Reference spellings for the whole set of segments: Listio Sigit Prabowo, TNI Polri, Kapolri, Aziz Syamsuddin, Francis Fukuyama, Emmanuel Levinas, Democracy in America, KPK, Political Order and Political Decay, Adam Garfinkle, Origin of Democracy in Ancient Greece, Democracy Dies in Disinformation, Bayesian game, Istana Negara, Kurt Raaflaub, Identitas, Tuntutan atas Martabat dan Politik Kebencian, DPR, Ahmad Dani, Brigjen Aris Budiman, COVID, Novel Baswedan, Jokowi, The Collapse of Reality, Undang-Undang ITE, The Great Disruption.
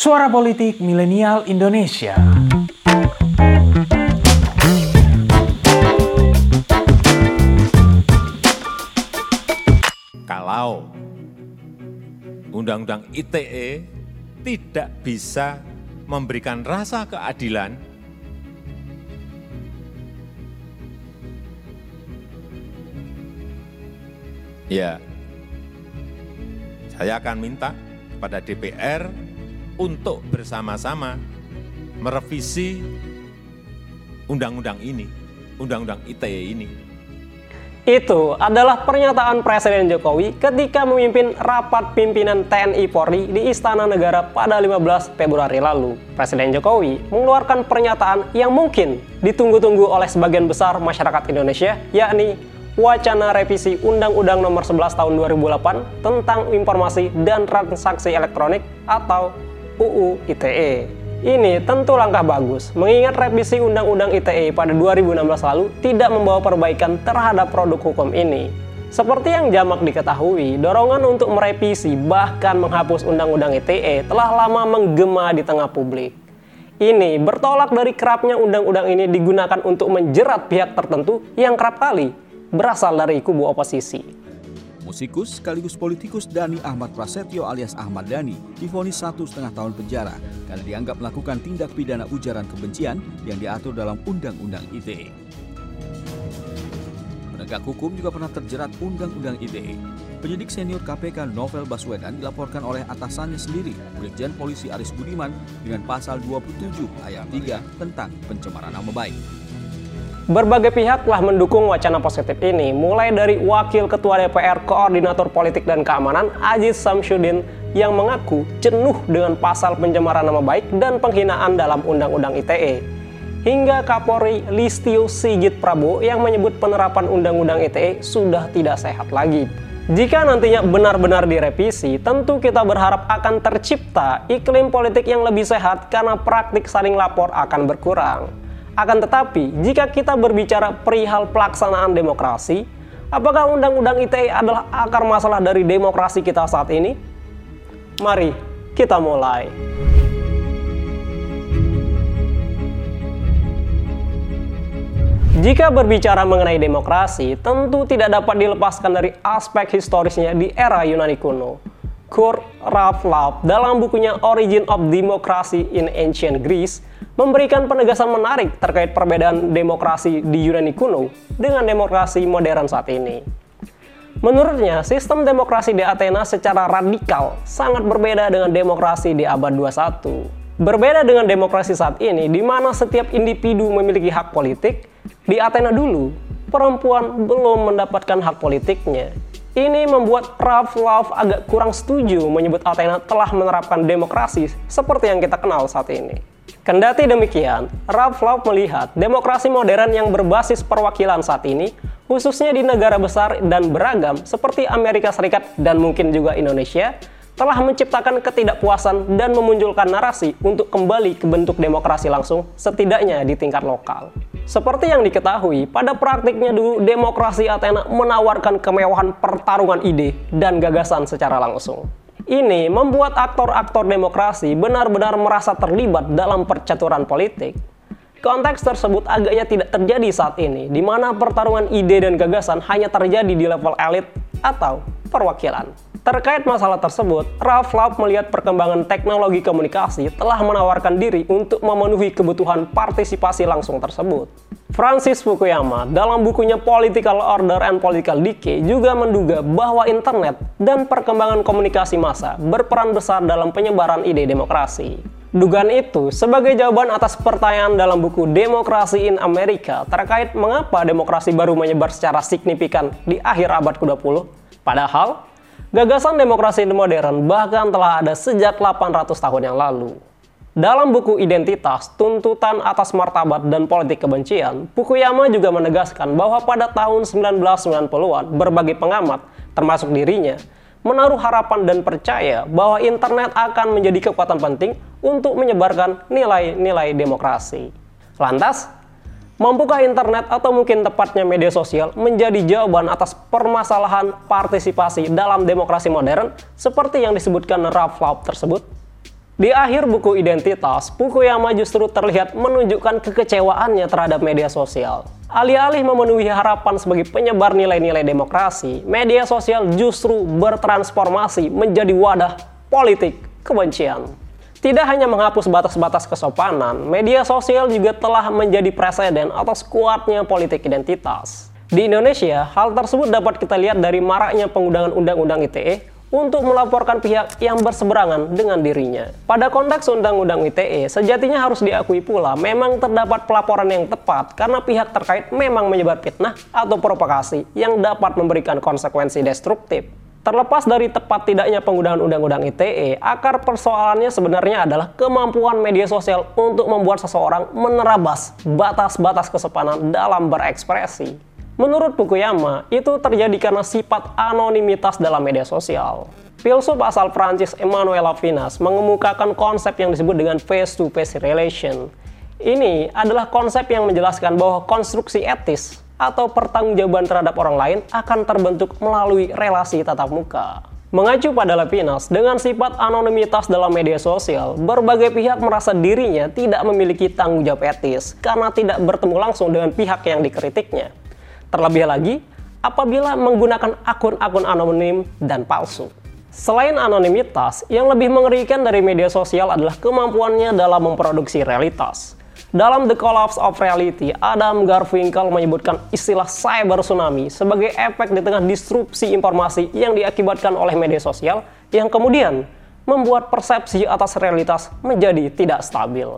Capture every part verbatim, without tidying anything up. Suara Politik Milenial Indonesia. Kalau Undang-Undang I T E tidak bisa memberikan rasa keadilan, ya, saya akan minta kepada D P R untuk bersama-sama merevisi undang-undang ini, undang-undang I T E ini. Itu adalah pernyataan Presiden Jokowi ketika memimpin rapat pimpinan T N I Polri di Istana Negara pada lima belas Februari lalu. Presiden Jokowi mengeluarkan pernyataan yang mungkin ditunggu-tunggu oleh sebagian besar masyarakat Indonesia, yakni wacana revisi Undang-Undang Nomor sebelas Tahun dua ribu delapan tentang Informasi dan Transaksi Elektronik atau U U I T E. Ini tentu langkah bagus, mengingat revisi Undang-Undang I T E pada dua ribu enam belas lalu tidak membawa perbaikan terhadap produk hukum ini. Seperti yang jamak diketahui, dorongan untuk merevisi bahkan menghapus Undang-Undang I T E telah lama menggema di tengah publik. Ini bertolak dari kerapnya undang-undang ini digunakan untuk menjerat pihak tertentu yang kerap kali berasal dari kubu oposisi. Musikus sekaligus politikus Dani Ahmad Prasetyo alias Ahmad Dani divonis satu setengah tahun penjara karena dianggap melakukan tindak pidana ujaran kebencian yang diatur dalam Undang-Undang I T E. Penegak hukum juga pernah terjerat Undang-Undang I T E. Penyidik senior K P K Novel Baswedan dilaporkan oleh atasannya sendiri, Brigjen Polisi Aris Budiman, dengan pasal dua puluh tujuh ayat tiga tentang pencemaran nama baik. Berbagai pihak telah mendukung wacana positif ini, mulai dari Wakil Ketua D P R Koordinator Politik dan Keamanan Aziz Syamsuddin yang mengaku jenuh dengan pasal pencemaran nama baik dan penghinaan dalam Undang-Undang I T E, hingga Kapolri Listio Sigit Prabowo yang menyebut penerapan Undang-Undang I T E sudah tidak sehat lagi. Jika nantinya benar-benar direvisi, tentu kita berharap akan tercipta iklim politik yang lebih sehat karena praktik saling lapor akan berkurang. Akan tetapi, jika kita berbicara perihal pelaksanaan demokrasi, apakah Undang-Undang I T E adalah akar masalah dari demokrasi kita saat ini? Mari kita mulai. Jika berbicara mengenai demokrasi, tentu tidak dapat dilepaskan dari aspek historisnya di era Yunani kuno. Kurt Raaflaub dalam bukunya Origin of Democracy in Ancient Greece memberikan penegasan menarik terkait perbedaan demokrasi di Yunani kuno dengan demokrasi modern saat ini. Menurutnya, sistem demokrasi di Athena secara radikal sangat berbeda dengan demokrasi di abad dua puluh satu. Berbeda dengan demokrasi saat ini, di mana setiap individu memiliki hak politik, di Athena dulu, perempuan belum mendapatkan hak politiknya. Ini membuat Raaflaub agak kurang setuju menyebut Athena telah menerapkan demokrasi seperti yang kita kenal saat ini. Kendati demikian, Raaflaub melihat demokrasi modern yang berbasis perwakilan saat ini, khususnya di negara besar dan beragam seperti Amerika Serikat dan mungkin juga Indonesia, telah menciptakan ketidakpuasan dan memunculkan narasi untuk kembali ke bentuk demokrasi langsung, setidaknya di tingkat lokal. Seperti yang diketahui, pada praktiknya dulu demokrasi Athena menawarkan kemewahan pertarungan ide dan gagasan secara langsung. Ini membuat aktor-aktor demokrasi benar-benar merasa terlibat dalam percaturan politik. Konteks tersebut agaknya tidak terjadi saat ini, di mana pertarungan ide dan gagasan hanya terjadi di level elit atau perwakilan. Terkait masalah tersebut, Raaflaub melihat perkembangan teknologi komunikasi telah menawarkan diri untuk memenuhi kebutuhan partisipasi langsung tersebut. Francis Fukuyama dalam bukunya Political Order and Political Decay juga menduga bahwa internet dan perkembangan komunikasi massa berperan besar dalam penyebaran ide demokrasi. Dugaan itu sebagai jawaban atas pertanyaan dalam buku Democracy in America terkait mengapa demokrasi baru menyebar secara signifikan di akhir abad ke dua puluh. Padahal, gagasan demokrasi modern bahkan telah ada sejak delapan ratus tahun yang lalu. Dalam buku Identitas, Tuntutan Atas Martabat dan Politik Kebencian, Fukuyama juga menegaskan bahwa pada tahun sembilan belas sembilan puluhan, berbagai pengamat, termasuk dirinya, menaruh harapan dan percaya bahwa internet akan menjadi kekuatan penting untuk menyebarkan nilai-nilai demokrasi. Lantas, mampukah internet atau mungkin tepatnya media sosial menjadi jawaban atas permasalahan partisipasi dalam demokrasi modern seperti yang disebutkan Raaflaub tersebut? Di akhir buku Identitas, Fukuyama justru terlihat menunjukkan kekecewaannya terhadap media sosial. Alih-alih memenuhi harapan sebagai penyebar nilai-nilai demokrasi, media sosial justru bertransformasi menjadi wadah politik kebencian. Tidak hanya menghapus batas-batas kesopanan, media sosial juga telah menjadi presiden atas kuatnya politik identitas. Di Indonesia, hal tersebut dapat kita lihat dari maraknya pengudangan Undang-Undang I T E untuk melaporkan pihak yang berseberangan dengan dirinya. Pada konteks Undang-Undang I T E, sejatinya harus diakui pula memang terdapat pelaporan yang tepat karena pihak terkait memang menyebar fitnah atau provokasi yang dapat memberikan konsekuensi destruktif. Terlepas dari tepat tidaknya penggunaan Undang-Undang I T E, akar persoalannya sebenarnya adalah kemampuan media sosial untuk membuat seseorang menerabas batas-batas kesopanan dalam berekspresi. Menurut Fukuyama, itu terjadi karena sifat anonimitas dalam media sosial. Filsuf asal Prancis Emmanuel Levinas mengemukakan konsep yang disebut dengan face-to-face relation. Ini adalah konsep yang menjelaskan bahwa konstruksi etis atau pertanggungjawaban terhadap orang lain akan terbentuk melalui relasi tatap muka. Mengacu pada Levinas, dengan sifat anonimitas dalam media sosial, berbagai pihak merasa dirinya tidak memiliki tanggung jawab etis karena tidak bertemu langsung dengan pihak yang dikritiknya. Terlebih lagi, apabila menggunakan akun-akun anonim dan palsu. Selain anonimitas, yang lebih mengerikan dari media sosial adalah kemampuannya dalam memproduksi realitas. Dalam The Collapse of Reality, Adam Garfinkle menyebutkan istilah cyber tsunami sebagai efek di tengah disrupsi informasi yang diakibatkan oleh media sosial yang kemudian membuat persepsi atas realitas menjadi tidak stabil.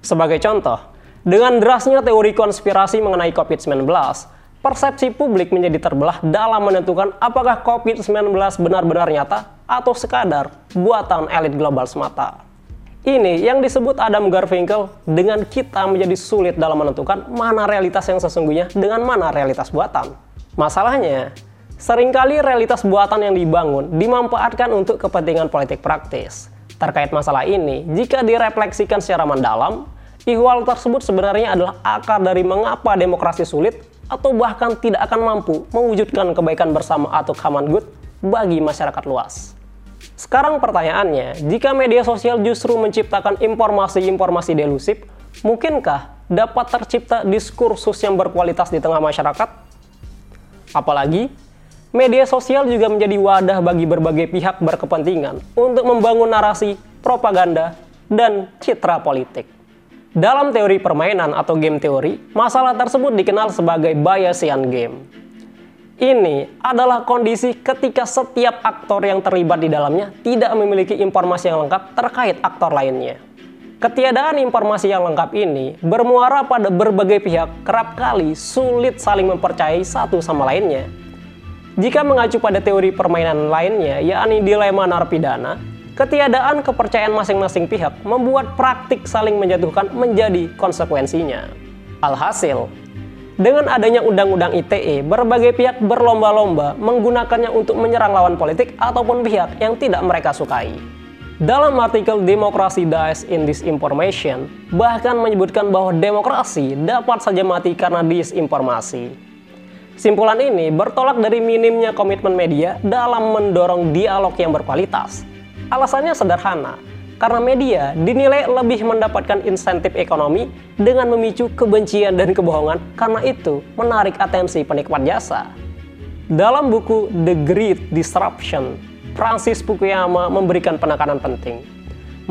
Sebagai contoh, dengan derasnya teori konspirasi mengenai COVID sembilan belas, persepsi publik menjadi terbelah dalam menentukan apakah COVID sembilan belas benar-benar nyata atau sekadar buatan elit global semata. Ini yang disebut Adam Garfinkel dengan kita menjadi sulit dalam menentukan mana realitas yang sesungguhnya dengan mana realitas buatan. Masalahnya, seringkali realitas buatan yang dibangun dimanfaatkan untuk kepentingan politik praktis. Terkait masalah ini, jika direfleksikan secara mendalam, ihwal tersebut sebenarnya adalah akar dari mengapa demokrasi sulit atau bahkan tidak akan mampu mewujudkan kebaikan bersama atau common good bagi masyarakat luas. Sekarang pertanyaannya, jika media sosial justru menciptakan informasi-informasi delusif, mungkinkah dapat tercipta diskursus yang berkualitas di tengah masyarakat? Apalagi, media sosial juga menjadi wadah bagi berbagai pihak berkepentingan untuk membangun narasi, propaganda, dan citra politik. Dalam teori permainan atau game teori, masalah tersebut dikenal sebagai Bayesian game. Ini adalah kondisi ketika setiap aktor yang terlibat di dalamnya tidak memiliki informasi yang lengkap terkait aktor lainnya. Ketiadaan informasi yang lengkap ini bermuara pada berbagai pihak kerap kali sulit saling mempercayai satu sama lainnya. Jika mengacu pada teori permainan lainnya, yakni dilema narapidana, ketiadaan kepercayaan masing-masing pihak membuat praktik saling menjatuhkan menjadi konsekuensinya. Alhasil, dengan adanya Undang-Undang I T E, berbagai pihak berlomba-lomba menggunakannya untuk menyerang lawan politik ataupun pihak yang tidak mereka sukai. Dalam artikel Democracy Dies in Disinformation, bahkan menyebutkan bahwa demokrasi dapat saja mati karena disinformasi. Simpulan ini bertolak dari minimnya komitmen media dalam mendorong dialog yang berkualitas. Alasannya sederhana, karena media dinilai lebih mendapatkan insentif ekonomi dengan memicu kebencian dan kebohongan, karena itu menarik atensi penikmat jasa. Dalam buku The Great Disruption, Francis Fukuyama memberikan penekanan penting.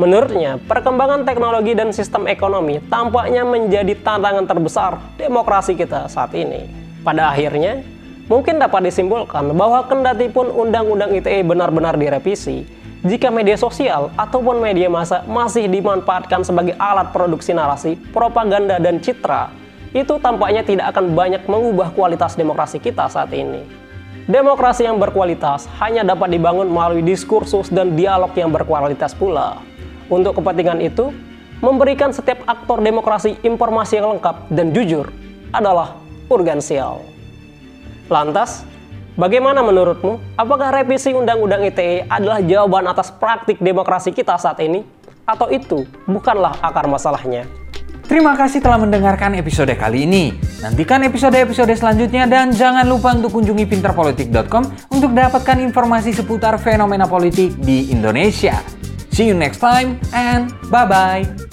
Menurutnya, perkembangan teknologi dan sistem ekonomi tampaknya menjadi tantangan terbesar demokrasi kita saat ini. Pada akhirnya, mungkin dapat disimpulkan bahwa kendati pun Undang-Undang I T E benar-benar direvisi, jika media sosial ataupun media massa masih dimanfaatkan sebagai alat produksi narasi, propaganda, dan citra, itu tampaknya tidak akan banyak mengubah kualitas demokrasi kita saat ini. Demokrasi yang berkualitas hanya dapat dibangun melalui diskursus dan dialog yang berkualitas pula. Untuk kepentingan itu, memberikan setiap aktor demokrasi informasi yang lengkap dan jujur adalah urgensial. Lantas, bagaimana menurutmu? Apakah revisi Undang-Undang I T E adalah jawaban atas praktik demokrasi kita saat ini? Atau itu bukanlah akar masalahnya? Terima kasih telah mendengarkan episode kali ini. Nantikan episode-episode selanjutnya dan jangan lupa untuk kunjungi pinter politik titik com untuk dapatkan informasi seputar fenomena politik di Indonesia. See you next time and bye-bye.